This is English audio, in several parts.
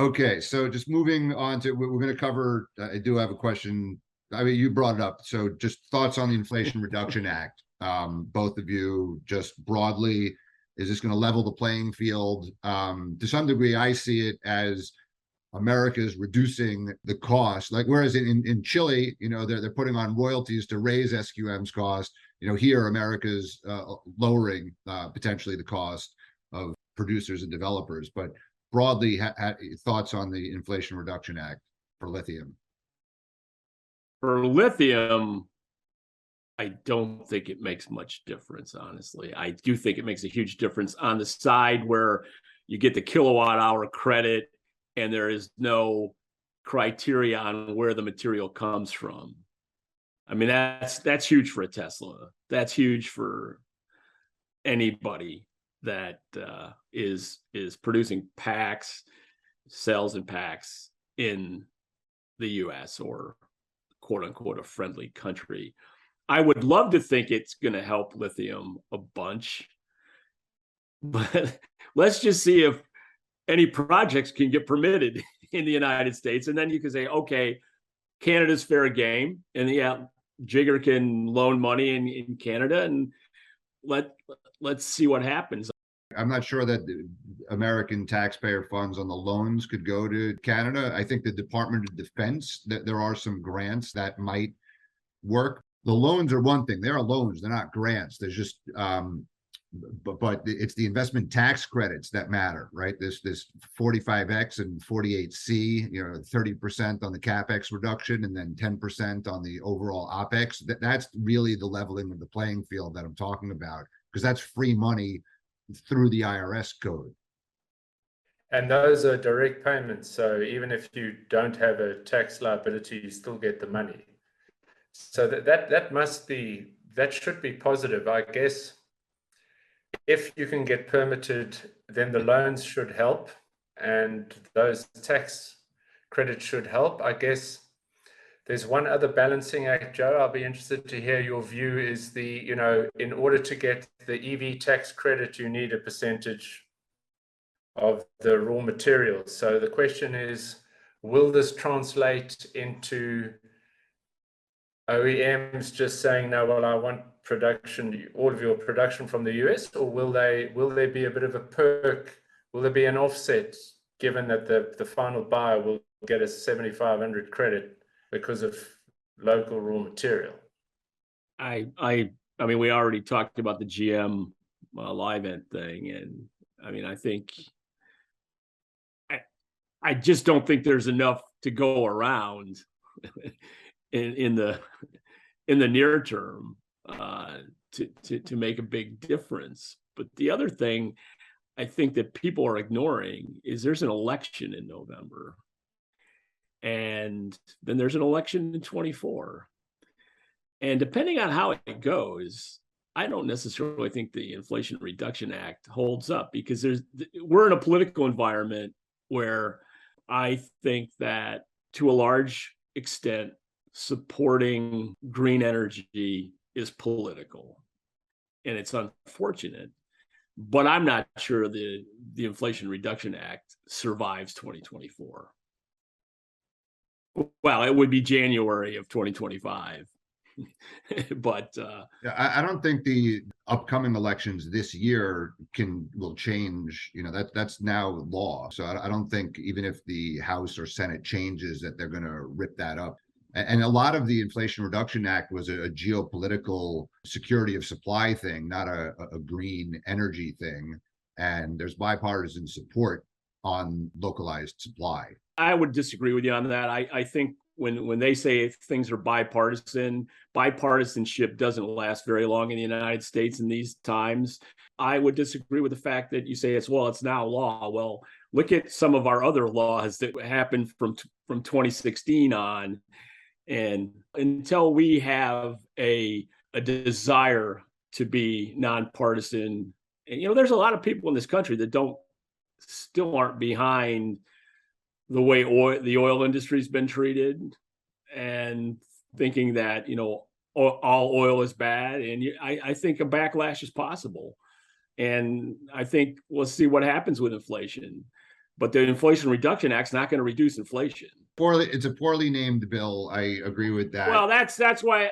Okay, so just moving on to, we're going to cover, I do have a question. I mean, you brought it up. So just thoughts on the Inflation Reduction Act, both of you, just broadly, is this going to level the playing field? To some degree, I see it as America's reducing the cost. Like, whereas in Chile, you know, they're putting on royalties to raise SQM's cost. You know, here, America's lowering potentially the cost of producers and developers. But broadly, thoughts on the Inflation Reduction Act for lithium? For lithium, I don't think it makes much difference, honestly. I do think it makes a huge difference on the side where you get the kilowatt hour credit and there is no criteria on where the material comes from. I mean, that's huge for a Tesla. That's huge for anybody that is producing packs, cells and packs in the US or quote unquote a friendly country. I would love to think it's going to help lithium a bunch, but let's just see if any projects can get permitted in the United States. And then you can say, okay, Canada's fair game. And yeah, Jigger can loan money in Canada and let's see what happens. I'm not sure that the American taxpayer funds on the loans could go to Canada. I think the Department of Defense, that there are some grants that might work. The loans are one thing. There are loans. They're not grants. There's just, but it's the investment tax credits that matter, right? This 45X and 48C, you know, 30% on the CapEx reduction and then 10% on the overall OpEx. That's really the leveling of the playing field that I'm talking about, because that's free money through the IRS code. And those are direct payments. So even if you don't have a tax liability, you still get the money. So that should be positive, I guess. If you can get permitted, then the loans should help and those tax credits should help, I guess. There's one other balancing act, Joe, I'll be interested to hear your view, is the, you know, in order to get the EV tax credit, you need a percentage of the raw materials. So the question is, will this translate into OEMs just saying, no, well, I want production, all of your production from the US, or will there be a bit of a perk? Will there be an offset given that the final buyer will get a 7,500 credit because of local raw material? I mean, we already talked about the GM Livent thing. And I mean, I think, I just don't think there's enough to go around in the near term to make a big difference. But the other thing I think that people are ignoring is there's an election in November, and then there's an election in 24. And depending on how it goes, I don't necessarily think the Inflation Reduction Act holds up, because we're in a political environment where I think that to a large extent, supporting green energy is political, and it's unfortunate, but I'm not sure the Inflation Reduction Act survives 2024. Well, it would be January of 2025, but I don't think the upcoming elections this year will change. You know, that's now law. So I don't think even if the House or Senate changes that they're going to rip that up. And a lot of the Inflation Reduction Act was a geopolitical security of supply thing, not a green energy thing. And there's bipartisan support on localized supply. I would disagree with you on that. I think when they say things are bipartisan, bipartisanship doesn't last very long in the United States in these times. I would disagree with the fact that you say it's now law. Well, look at some of our other laws that happened from 2016 on. And until we have a desire to be nonpartisan, and, you know, there's a lot of people in this country that still aren't behind the way the oil industry's been treated, and thinking that, you know, all oil is bad. And I think a backlash is possible. And I think we'll see what happens with inflation. but the Inflation Reduction Act's not going to reduce inflation. It's a poorly named bill. I agree with that. Well, that's why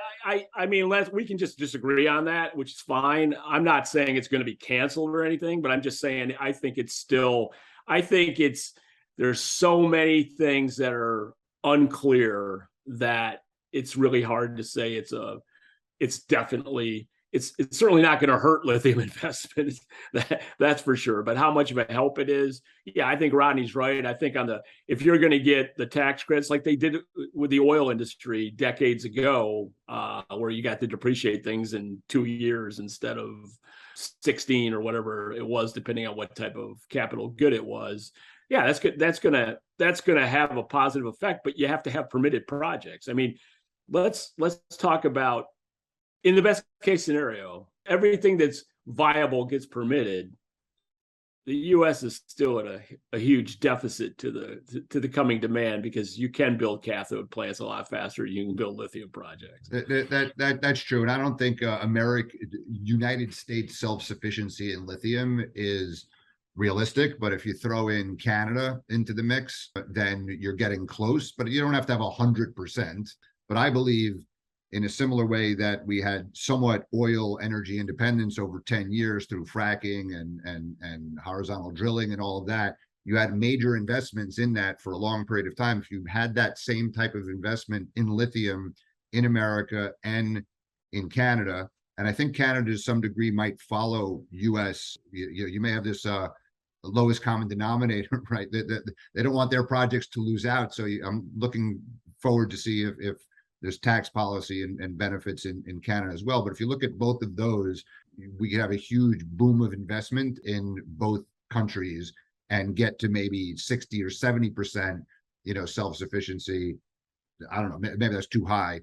I mean, we can just disagree on that, which is fine. I'm not saying it's going to be canceled or anything, but I'm just saying I think it's still, there's so many things that are unclear that it's really hard to say it's certainly not going to hurt lithium investments. That's for sure. But how much of a help it is? Yeah, I think Rodney's right. I think if you're going to get the tax credits like they did with the oil industry decades ago, where you got to depreciate things in 2 years instead of 16 or whatever it was, depending on what type of capital good it was. Yeah, that's good. That's going to have a positive effect, but you have to have permitted projects. I mean, let's talk about, in the best case scenario, everything that's viable gets permitted. The U.S. is still at a huge deficit to the coming demand, because you can build cathode plants a lot faster. You can build lithium projects. That's true, and I don't think United States self-sufficiency in lithium is realistic. But if you throw in Canada into the mix, then you're getting close. But you don't have to have 100%. But I believe, in a similar way that we had somewhat oil energy independence over 10 years through fracking and horizontal drilling and all of that, you had major investments in that for a long period of time. If you had that same type of investment in lithium in America and in Canada, and I think Canada to some degree might follow U.S., you may have this lowest common denominator, right? They don't want their projects to lose out. So I'm looking forward to see if there's tax policy and benefits in Canada as well. But if you look at both of those, we could have a huge boom of investment in both countries and get to maybe 60 or 70%, self-sufficiency. I don't know, maybe that's too high.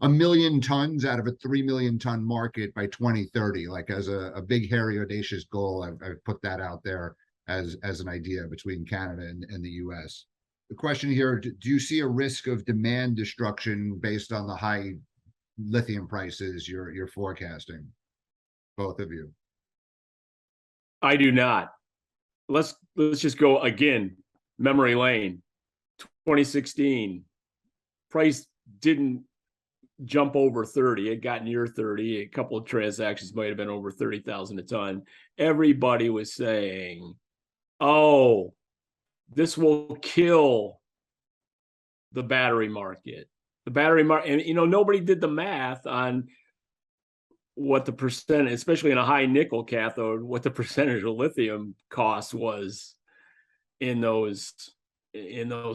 A million tons out of a 3 million ton market by 2030, like as a big, hairy, audacious goal. I've put that out there as an idea between Canada and the US. The question here, do you see a risk of demand destruction based on the high lithium prices you're forecasting, both of you? I do not. Let's just go again, memory lane. 2016, price didn't jump over 30. It got near 30. A couple of transactions might have been over 30,000 a ton. Everybody was saying, oh, this will kill the battery market. And nobody did the math on what the percent, especially in a high nickel cathode, what the percentage of lithium cost was in those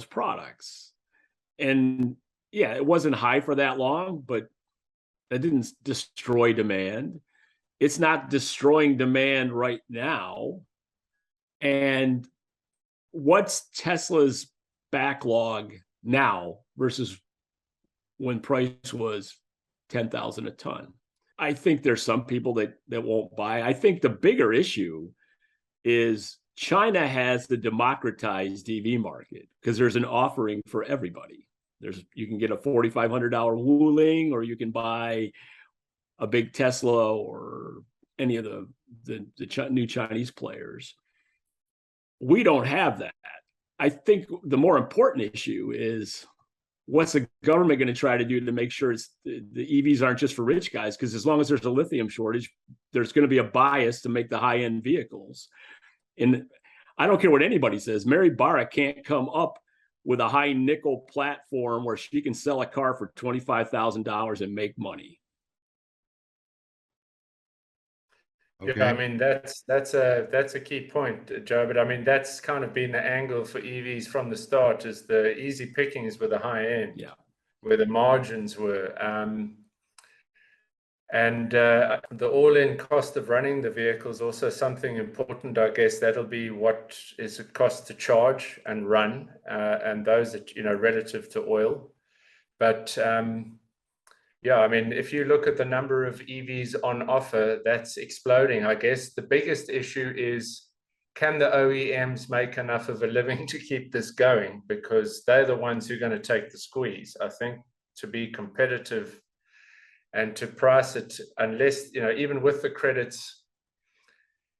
products. And yeah, it wasn't high for that long, but that didn't destroy demand. It's not destroying demand right now. And what's Tesla's backlog now versus when price was 10,000 a ton? I think there's some people that won't buy. I think the bigger issue is China has the democratized EV market because there's an offering for everybody. You can get a $4,500 Wuling, or you can buy a big Tesla or any of the new Chinese players. We don't have that. I think the more important issue is, what's the government going to try to do to make sure the EVs aren't just for rich guys? Because as long as there's a lithium shortage, there's going to be a bias to make the high-end vehicles. And I don't care what anybody says, Mary Barra can't come up with a high nickel platform where she can sell a car for $25,000 and make money. Okay. Yeah, I mean, that's a key point, Joe. But I mean, that's kind of been the angle for EVs from the start, is the easy pickings were the high end, where the margins were. And the all-in cost of running the vehicle is also something important. I guess that'll be what is it cost to charge and run, and those that, relative to oil. But yeah, I mean, if you look at the number of EVs on offer, that's exploding. I guess the biggest issue is, can the OEMs make enough of a living to keep this going? Because they're the ones who are going to take the squeeze, I think, to be competitive and to price it, unless, even with the credits,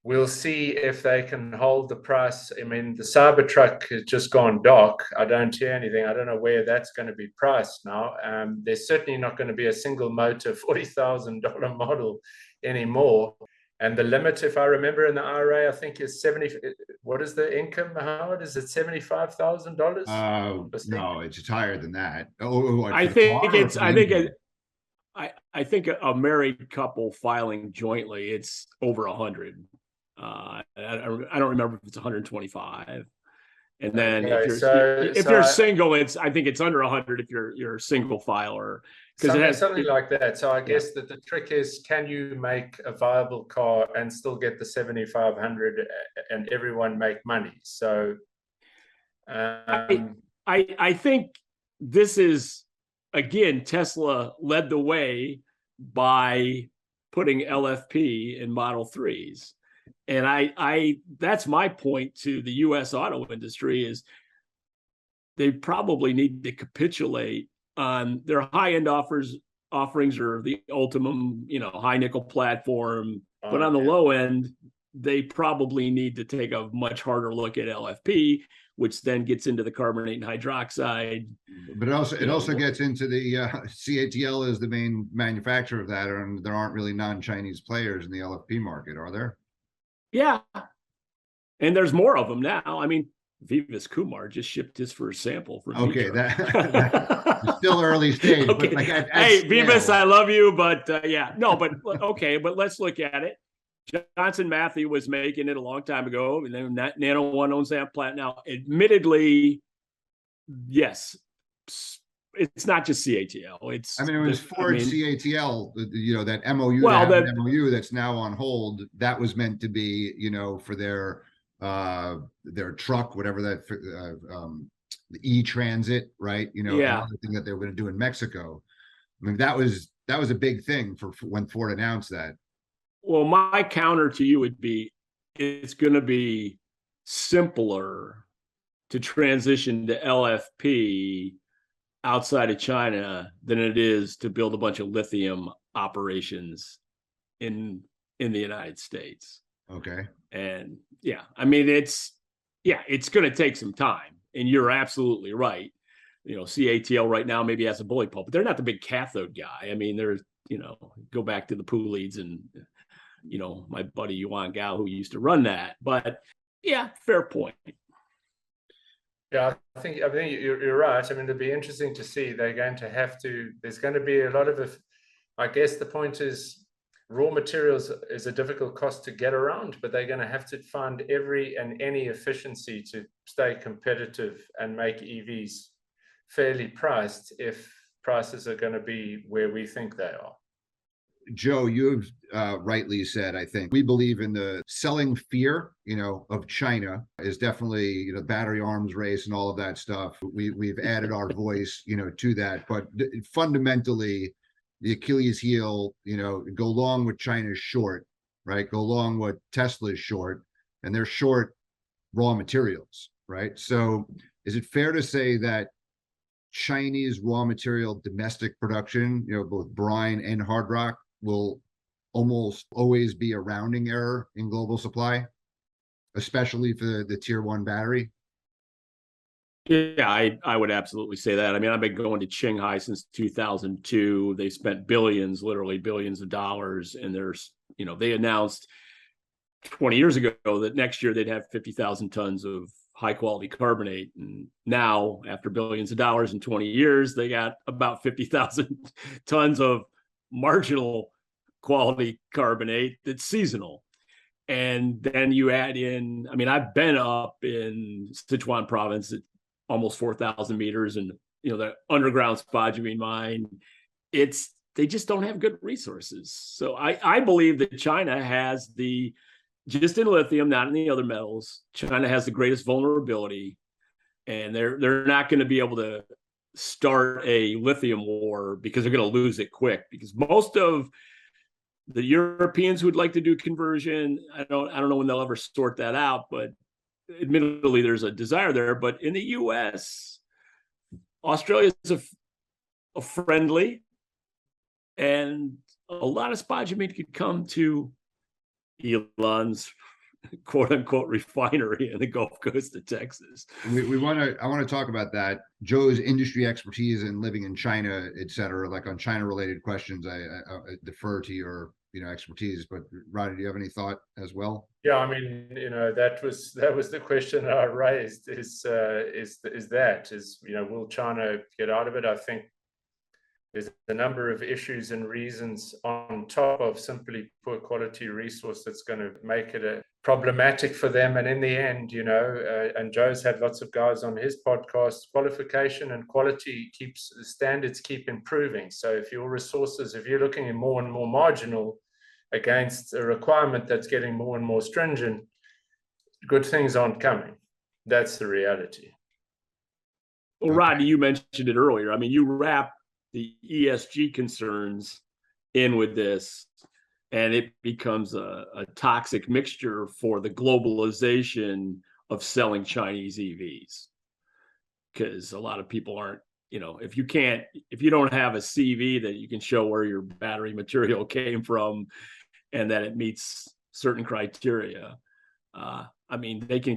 We'll see if they can hold the price. I mean, the Cybertruck has just gone dark. I don't hear anything. I don't know where that's going to be priced now. There's certainly not going to be a single motor $40,000 model anymore. And the limit, if I remember, in the IRA, I think is 70. What is the income, Howard? Is it $75,000? No, it's higher than that. Oh, I think it's. I think a married couple filing jointly, it's over 100. I don't remember if it's 125. And then okay, if you're single, it's I think it's under 100 if you're a single filer. Because it has something like that. So I guess that the trick is, can you make a viable car and still get the 7,500 and everyone make money? So I think this is, again, Tesla led the way by putting LFP in Model 3s. And I that's my point to the U.S. auto industry is they probably need to capitulate on their high-end offerings are the ultimum, high nickel platform. But on the low end, they probably need to take a much harder look at LFP, which then gets into the carbonate and hydroxide. But it also gets into the CATL is the main manufacturer of that, and there aren't really non-Chinese players in the LFP market, are there? Yeah, and there's more of them now. I mean, Vivas Kumar just shipped his first sample for that still early stage. Okay. But hey, Vivas, I love you, but but let's look at it. Johnson Matthey was making it a long time ago, and then Nano One owns that plant now. Admittedly, yes, it's not just CATL. It was Ford CATL. That MOU, that MOU that's now on hold. That was meant to be, for their truck, whatever that the e-Transit, right? The thing that they were going to do in Mexico. I mean, that was a big thing for when Ford announced that. Well, my counter to you would be, it's going to be simpler to transition to LFP outside of China than it is to build a bunch of lithium operations in the United States. Okay. And it's going to take some time, and you're absolutely right. CATL right now maybe has a bully pulp, but they're not the big cathode guy. I mean, there's, go back to the pool leads and, my buddy Yuan Gao, who used to run that, but fair point. Yeah, I think you're right. I mean, it'll be interesting to see. They're going to have to. There's going to be a lot of. I guess the point is, raw materials is a difficult cost to get around, but they're going to have to find every and any efficiency to stay competitive and make EVs fairly priced if prices are going to be where we think they are. Joe, you've rightly said, I think, we believe in the selling fear, of China is definitely, battery arms race and all of that stuff. We've added our voice, to that. But fundamentally, the Achilles heel, go long with China's short, right? Go long with Tesla's short, and they're short raw materials, right? So is it fair to say that Chinese raw material domestic production, both brine and hard rock, will almost always be a rounding error in global supply, especially for the tier one battery? Yeah, I would absolutely say that. I mean, I've been going to Qinghai since 2002. They spent billions, literally billions of dollars. And there's, they announced 20 years ago that next year they'd have 50,000 tons of high quality carbonate. And now, after billions of dollars in 20 years, they got about 50,000 tons of marginal quality carbonate that's seasonal. And then you add in, I mean, I've been up in Sichuan province at almost 4,000 meters and, the underground spodumene mine, they just don't have good resources. So I believe that China has just in lithium, not in the other metals, China has the greatest vulnerability, and they're not going to be able to start a lithium war because they're going to lose it quick. Because most of the Europeans who would like to do conversion, I don't know when they'll ever sort that out, but admittedly there's a desire there. But in the U.S., Australia is a friendly, and a lot of spodumene could come to Elon's quote unquote refinery in the Gulf Coast of Texas. I want to talk about that. Joe's industry expertise and living in China, et cetera, like on China related questions, I defer to your, expertise, but Roddy, do you have any thought as well? Yeah, I mean, that was the question I raised is will China get out of it? I think there's a number of issues and reasons on top of simply poor quality resource that's going to make it problematic for them. And in the end, and Joe's had lots of guys on his podcast, qualification and quality standards keep improving. So if your resources, if you're looking at more and more marginal against a requirement that's getting more and more stringent, good things aren't coming. That's the reality. Well, Rodney, you mentioned it earlier. I mean, you wrap the ESG concerns in with this, and it becomes a toxic mixture for the globalization of selling Chinese EVs. Because a lot of people aren't, if you don't have a CV that you can show where your battery material came from and that it meets certain criteria, they can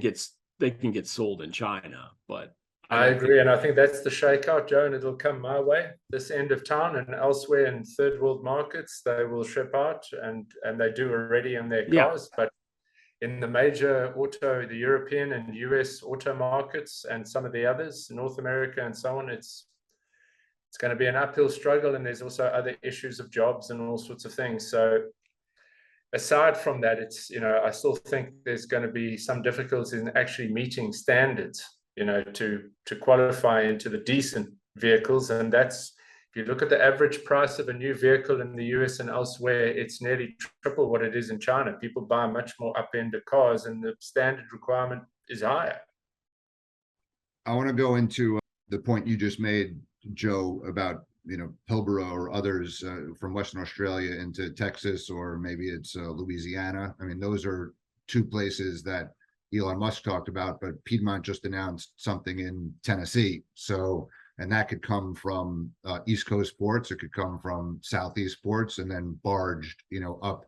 get sold in China, but I agree, and I think that's the shakeout, Joe, and it'll come my way. This end of town and elsewhere in third world markets, they will ship out, and they do already in their cars. Yeah. But in the major auto, the European and US auto markets, and some of the others, North America and so on, it's going to be an uphill struggle, and there's also other issues of jobs and all sorts of things. So aside from that, I still think there's going to be some difficulties in actually meeting standards, to qualify into the decent vehicles. And that's, if you look at the average price of a new vehicle in the US and elsewhere, it's nearly triple what it is in China. People buy much more upended cars, and the standard requirement is higher. I want to go into the point you just made, Joe, about Pilbara or others from Western Australia into Texas, or maybe it's Louisiana. I mean, those are two places that Elon Musk talked about, but Piedmont just announced something in Tennessee. So, and that could come from East Coast ports, it could come from Southeast ports, and then barged, up,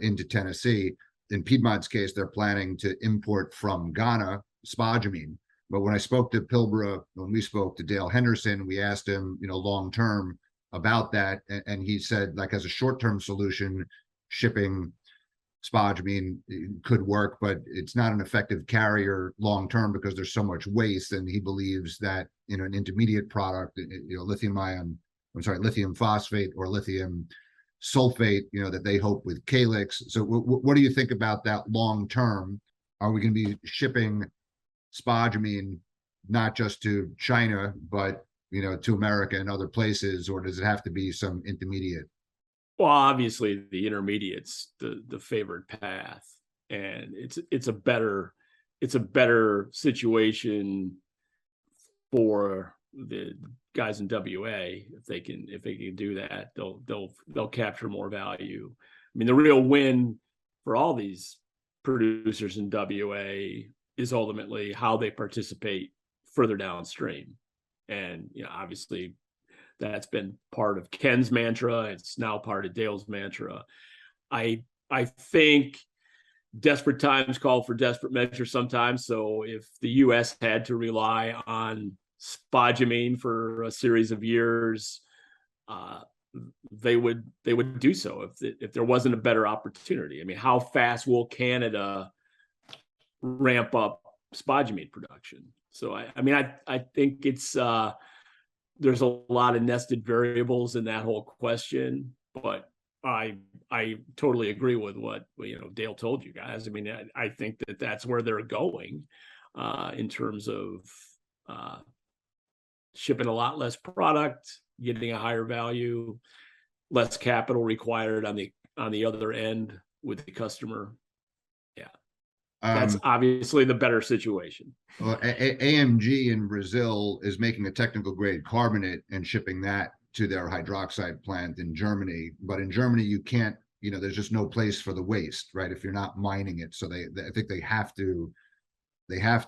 into Tennessee. In Piedmont's case, they're planning to import from Ghana spodumene. But when I spoke to Pilbara, when we spoke to Dale Henderson, we asked him, long term about that, and he said, like, as a short term solution, shipping spodumene could work, but it's not an effective carrier long term because there's so much waste. And he believes that an intermediate product, lithium phosphate or lithium sulfate, that they hope with Calyx. So what do you think about that long term? Are we going to be shipping spodumene not just to China, but to America and other places, or does it have to be some intermediate? Well, obviously the intermediate's the favored path, and it's a better situation for the guys in WA. If they can do that, they'll capture more value. I mean, the real win for all these producers in WA is ultimately how they participate further downstream, and obviously, that's been part of Ken's mantra. It's now part of Dale's mantra. I think desperate times call for desperate measures sometimes. So if the U.S. had to rely on spodumene for a series of years, they would do so if there wasn't a better opportunity. I mean, how fast will Canada ramp up spodumene production? So I think it's. There's a lot of nested variables in that whole question, but I totally agree with what Dale told you guys. I mean, I think that's where they're going in terms of shipping a lot less product, getting a higher value, less capital required on the other end with the customer. That's obviously the better situation. Well, AMG in Brazil is making a technical grade carbonate and shipping that to their hydroxide plant in Germany. But in Germany, you can't, there's just no place for the waste, right? If you're not mining it. So I think they have to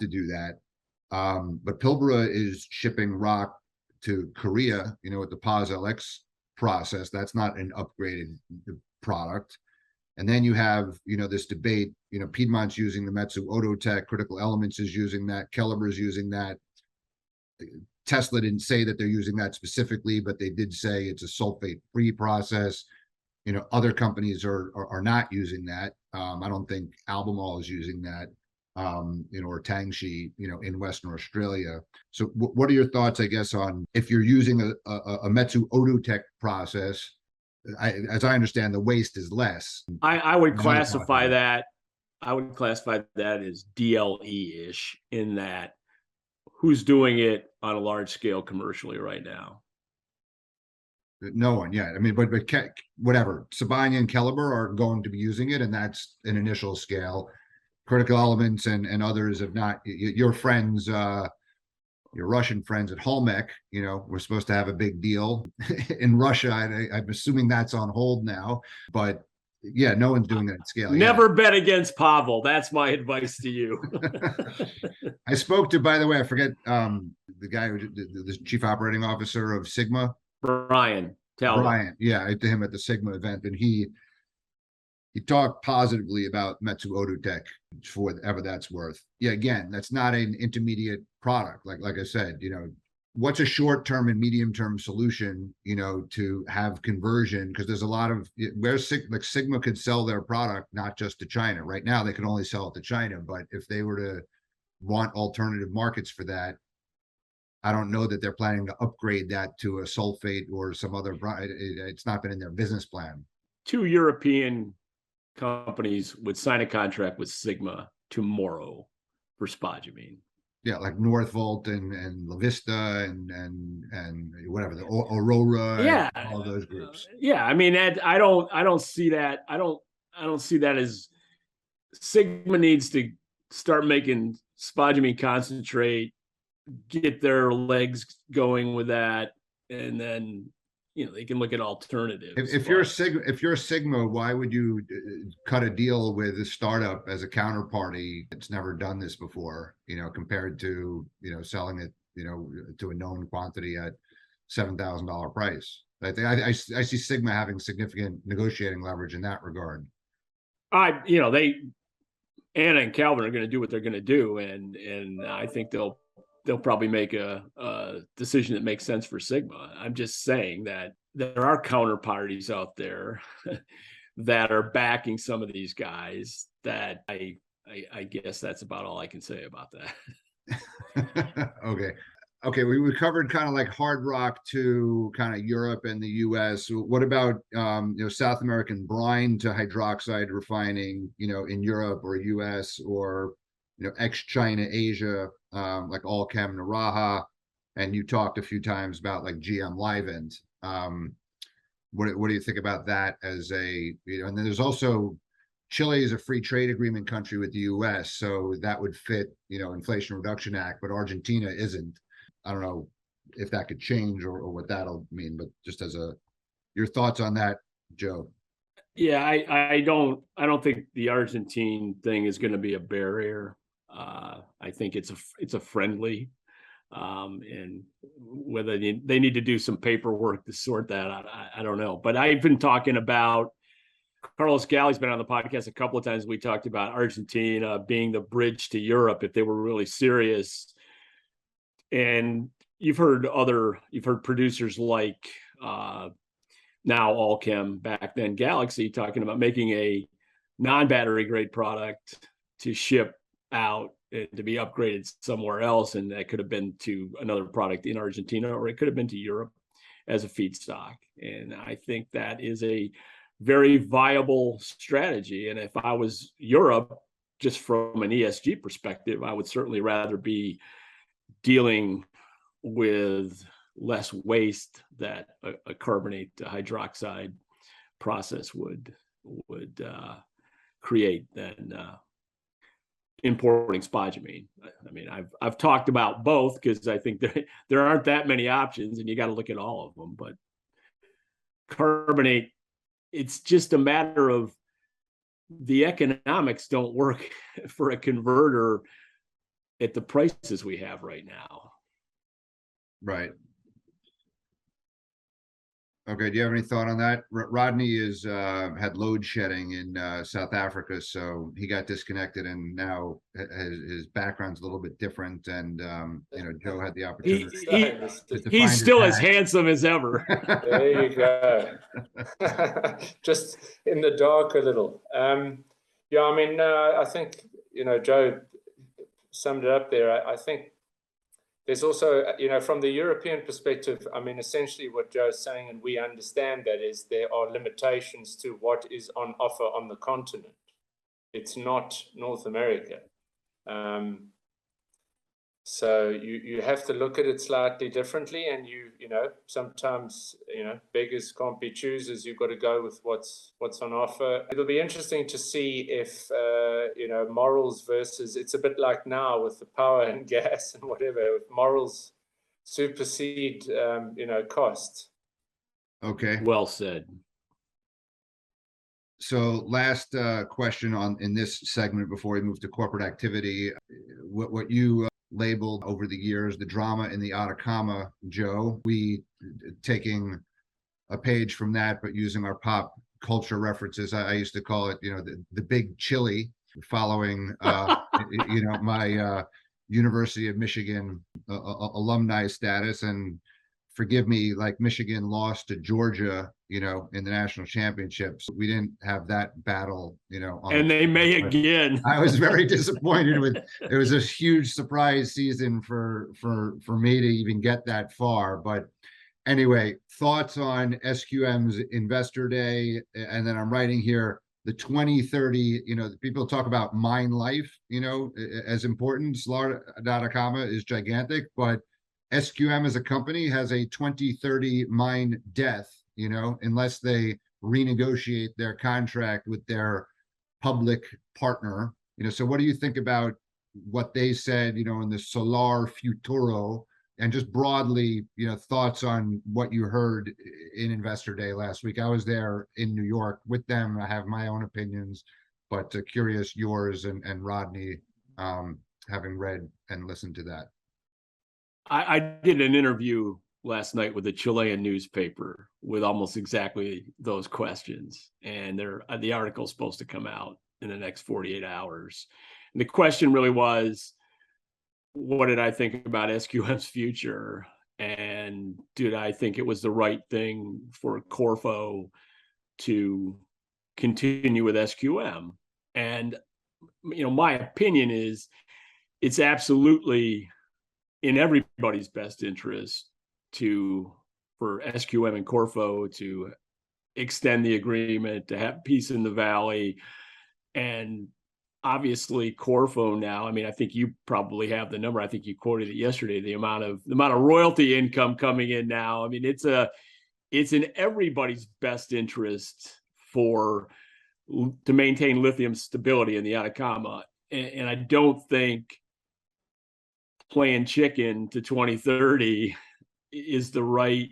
do that. But Pilbara is shipping rock to Korea, with the Paz LX process. That's not an upgraded product. And then you have, this debate, Piedmont's using the Metso Outotec, Critical Elements is using that, Caliber's using that. Tesla didn't say that they're using that specifically, but they did say it's a sulfate-free process. Other companies are not using that. I don't think Albemarle is using that, or Tangxi, in Western Australia. So what are your thoughts, I guess, on if you're using a Metso Outotec process? As I understand, the waste is less. I would classify that. I would classify that as DLE-ish, in that who's doing it on a large scale commercially right now? No one yet. I mean, but whatever. Sabania and Caliber are going to be using it, and that's an initial scale. Critical Elements and others have not. Your friends, your Russian friends at Holmec, we're supposed to have a big deal in Russia. I'm assuming that's on hold now, but yeah, no one's doing that at scale. Never bet against Pavel. That's my advice to you. I spoke to, by the way, I forget the guy who the chief operating officer of Sigma, Brian Tell. Brian, yeah, I did him at the Sigma event, and he talked positively about Metso Outotec for whatever that's worth. Yeah, again, that's not an intermediate product. Like I said, what's a short-term and medium-term solution, to have conversion? Because there's a lot of where Sigma could sell their product, not just to China. Right now, they can only sell it to China. But if they were to want alternative markets for that, I don't know that they're planning to upgrade that to a sulfate or some other product. It's not been in their business plan. Two European companies would sign a contract with Sigma tomorrow for spodumene. Yeah, like Northvolt and La Vista and whatever, the Aurora, yeah, and all those groups. Yeah, I mean, I don't see that. I don't see that as Sigma needs to start making spodumene concentrate, get their legs going with that, and then they can look at alternatives. If you're Sigma, why would you cut a deal with a startup as a counterparty that's never done this before? Compared to selling it to a known quantity at $7,000 price. I see Sigma having significant negotiating leverage in that regard. Anna and Calvin are going to do what they're going to do, and I think they'll probably make a decision that makes sense for Sigma. I'm just saying that there are counterparties out there that are backing some of these guys. That I guess that's about all I can say about that. Okay. We covered kind of like hard rock to kind of Europe and the U.S. What about South American brine to hydroxide refining? In Europe or U.S. or ex-China, Asia, like Allkem, Naraha, and you talked a few times about like GM Livent. What do you think about that as and then there's also Chile is a free trade agreement country with the U.S., so that would fit, Inflation Reduction Act, but Argentina isn't. I don't know if that could change or what that'll mean, but just as your thoughts on that, Joe. Yeah, I don't think the Argentine thing is going to be a barrier. I think it's a friendly, and whether they need to do some paperwork to sort that out, I don't know. But I've been talking about, Carlos Galley's been on the podcast a couple of times. We talked about Argentina being the bridge to Europe if they were really serious. And you've heard producers like, now Allkem, back then Galaxy, talking about making a non-battery grade product to ship out and to be upgraded somewhere else. And that could have been to another product in Argentina, or it could have been to Europe as a feedstock. And I think that is a very viable strategy. And if I was Europe, just from an ESG perspective, I would certainly rather be dealing with less waste that a carbonate to hydroxide process would create than importing spodumene. I mean, I've talked about both because I think there aren't that many options, and you got to look at all of them. But carbonate, it's just a matter of the economics don't work for a converter at the prices we have right now. Right. Okay, do you have any thought on that? Rodney is had load shedding in South Africa, so he got disconnected, and now his background's a little bit different. And you know, Joe had the opportunity. He's still as handsome as ever. There you go. Just in the dark a little. Yeah, I mean, I think Joe summed it up there. I think there's also, from the European perspective, I mean, essentially what Joe's saying, and we understand that, is there are limitations to what is on offer on the continent. It's not North America. So you have to look at it slightly differently, and sometimes, beggars can't be choosers. You've got to go with what's on offer. It'll be interesting to see if, morals versus, it's a bit like now with the power and gas and whatever, if morals supersede, cost. Okay. Well said. So last question in this segment before we move to corporate activity, what you labeled over the years, the drama in the Atacama, Joe, we taking a page from that, but using our pop culture references. I used to call it, the big chili, following, my University of Michigan alumni status. And forgive me, like Michigan lost to Georgia, in the national championships. We didn't have that battle, And they may again. I was very disappointed with, it was a huge surprise season for me to even get that far. But anyway, thoughts on SQM's Investor Day. And then I'm writing here, the 2030, people talk about mine life, as important. Salar de Atacama is gigantic, but SQM as a company has a 2030 mine death, unless they renegotiate their contract with their public partner. So what do you think about what they said, in the Solar Futuro, and just broadly, thoughts on what you heard in Investor Day last week? I was there in New York with them. I have my own opinions, but curious yours and Rodney, having read and listened to that. I did an interview last night with a Chilean newspaper with almost exactly those questions, and the article's supposed to come out in the next 48 hours. And the question really was, what did I think about SQM's future? And did I think it was the right thing for Corfo to continue with SQM? And, my opinion is it's absolutely in everybody's best interest for SQM and Corfo to extend the agreement, to have peace in the valley. And obviously Corfo now, I mean, I think you probably have the number, I think you quoted it yesterday, the amount of royalty income coming in now. I mean, it's in everybody's best interest to maintain lithium stability in the Atacama. And I don't think playing chicken to 2030 is the right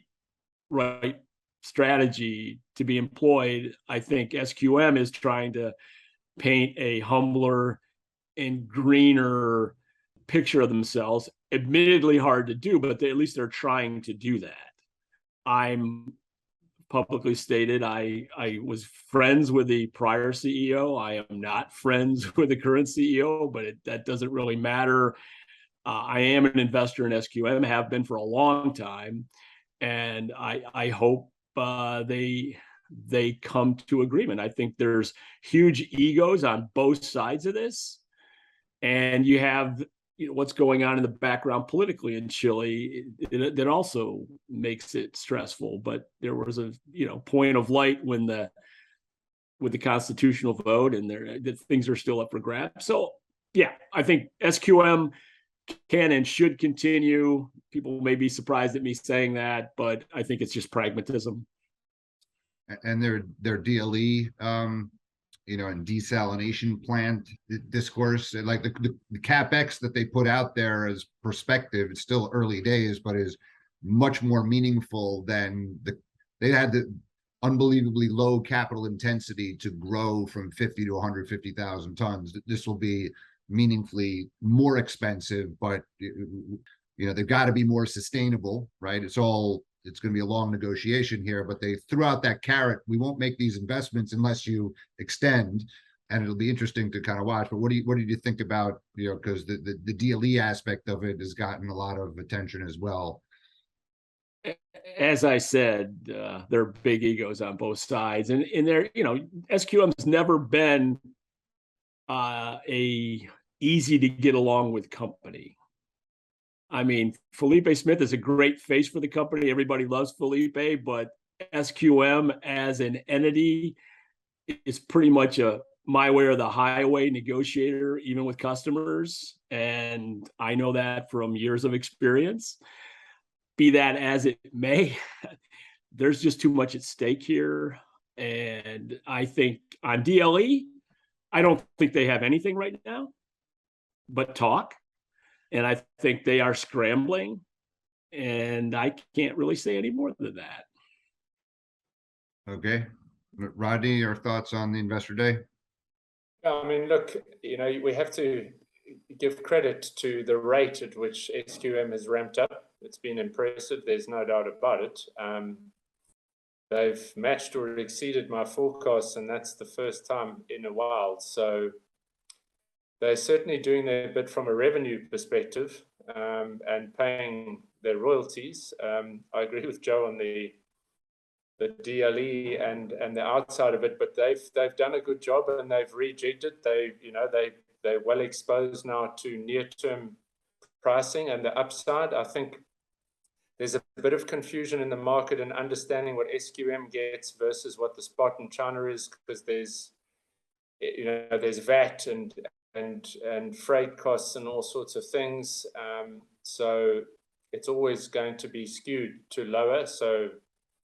strategy to be employed. I think SQM is trying to paint a humbler and greener picture of themselves. Admittedly hard to do, but at least they're trying to do that. I'm publicly stated, I was friends with the prior CEO. I am not friends with the current CEO, but that doesn't really matter. I am an investor in SQM, have been for a long time, and I hope they come to agreement. I think there's huge egos on both sides of this, and you have what's going on in the background politically in Chile that also makes it stressful. But there was a point of light with the constitutional vote, and that things are still up for grabs. So yeah, I think SQM can and should continue. People may be surprised at me saying that, but I think it's just pragmatism. And their DLE, and desalination plant discourse, like the CapEx that they put out there as perspective, it's still early days, but is much more meaningful than they had the unbelievably low capital intensity to grow from 50 to 150,000 tons. This will be meaningfully more expensive, but they've got to be more sustainable, right? It's all it's going to be a long negotiation here, but they threw out that carrot. We won't make these investments unless you extend, and it'll be interesting to kind of watch. But what did you think about, you know, because the DLE aspect of it has gotten a lot of attention as well. As I said, there are big egos on both sides, and there, you know, SQM has never been a easy to get along with company. I mean, Felipe Smith is a great face for the company. Everybody loves Felipe, but SQM as an entity is pretty much a my way or the highway negotiator, even with customers. And I know that from years of experience. Be that as it may, there's just too much at stake here. And I think on DLE, I don't think they have anything right now but talk. And I think they are scrambling, and I can't really say any more than that. Okay. Rodney, your thoughts on the Investor Day? I mean, look, you know, we have to give credit to the rate at which SQM has ramped up. It's been impressive. There's no doubt about it. They've matched or exceeded my forecasts, and that's the first time in a while. So they're certainly doing their bit from a revenue perspective and paying their royalties. I agree with Joe on the DLE and the outside of it, but they've done a good job and they've rejigged it. They're well exposed now to near-term pricing and the upside. I think there's a bit of confusion in the market and understanding what SQM gets versus what the spot in China is, because there's VAT and freight costs and all sorts of things. So it's always going to be skewed to lower. So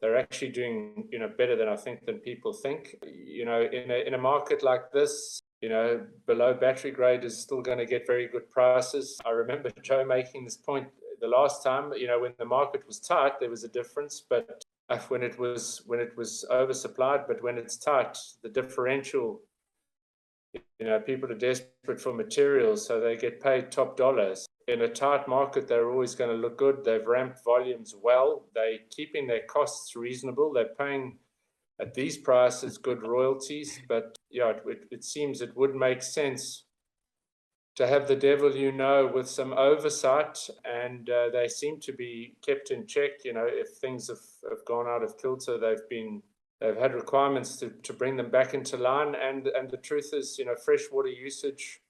they're actually doing, you know, better than I think than people think. You know, in a market like this, you know, below battery grade is still going to get very good prices. I remember Joe making this point the last time. You know, when the market was tight, there was a difference, but when it was oversupplied, but when it's tight, the differential. You know, people are desperate for materials, so they get paid top dollars. In a tight market, they're always going to look good. They've ramped volumes well. They're keeping their costs reasonable. They're paying at these prices good royalties. But yeah, it seems it would make sense to have the devil, you know, with some oversight, and they seem to be kept in check. You know, if things have gone out of kilter, they've had requirements to bring them back into line. And the truth is, you know, freshwater usage,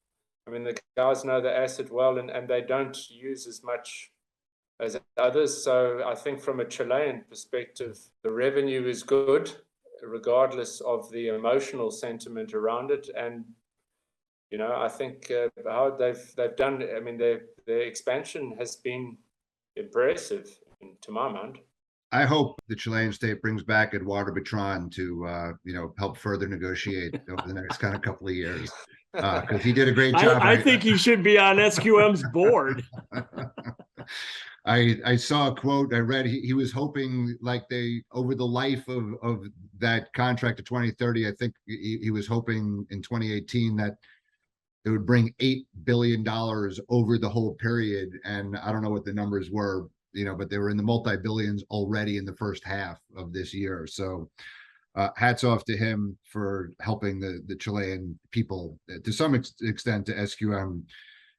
I mean, the guys know the asset well, and they don't use as much as others. So I think from a Chilean perspective, the revenue is good, regardless of the emotional sentiment around it. And, you know, I think how they've done, I mean, their expansion has been impressive to my mind. I hope the Chilean state brings back Eduardo Bertrán to, you know, help further negotiate over the next kind of couple of years, because he did a great job. I think he should be on SQM's board. I saw a quote I read. He was hoping, like, they over the life of that contract to 2030. I think he was hoping in 2018 that it would bring $8 billion over the whole period, and I don't know what the numbers were. You know, but they were in the multi-billions already in the first half of this year. So hats off to him for helping the Chilean people, to some extent to SQM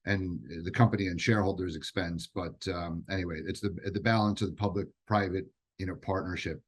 and the company and shareholders' expense. But anyway, it's the balance of the public-private, you know, partnership.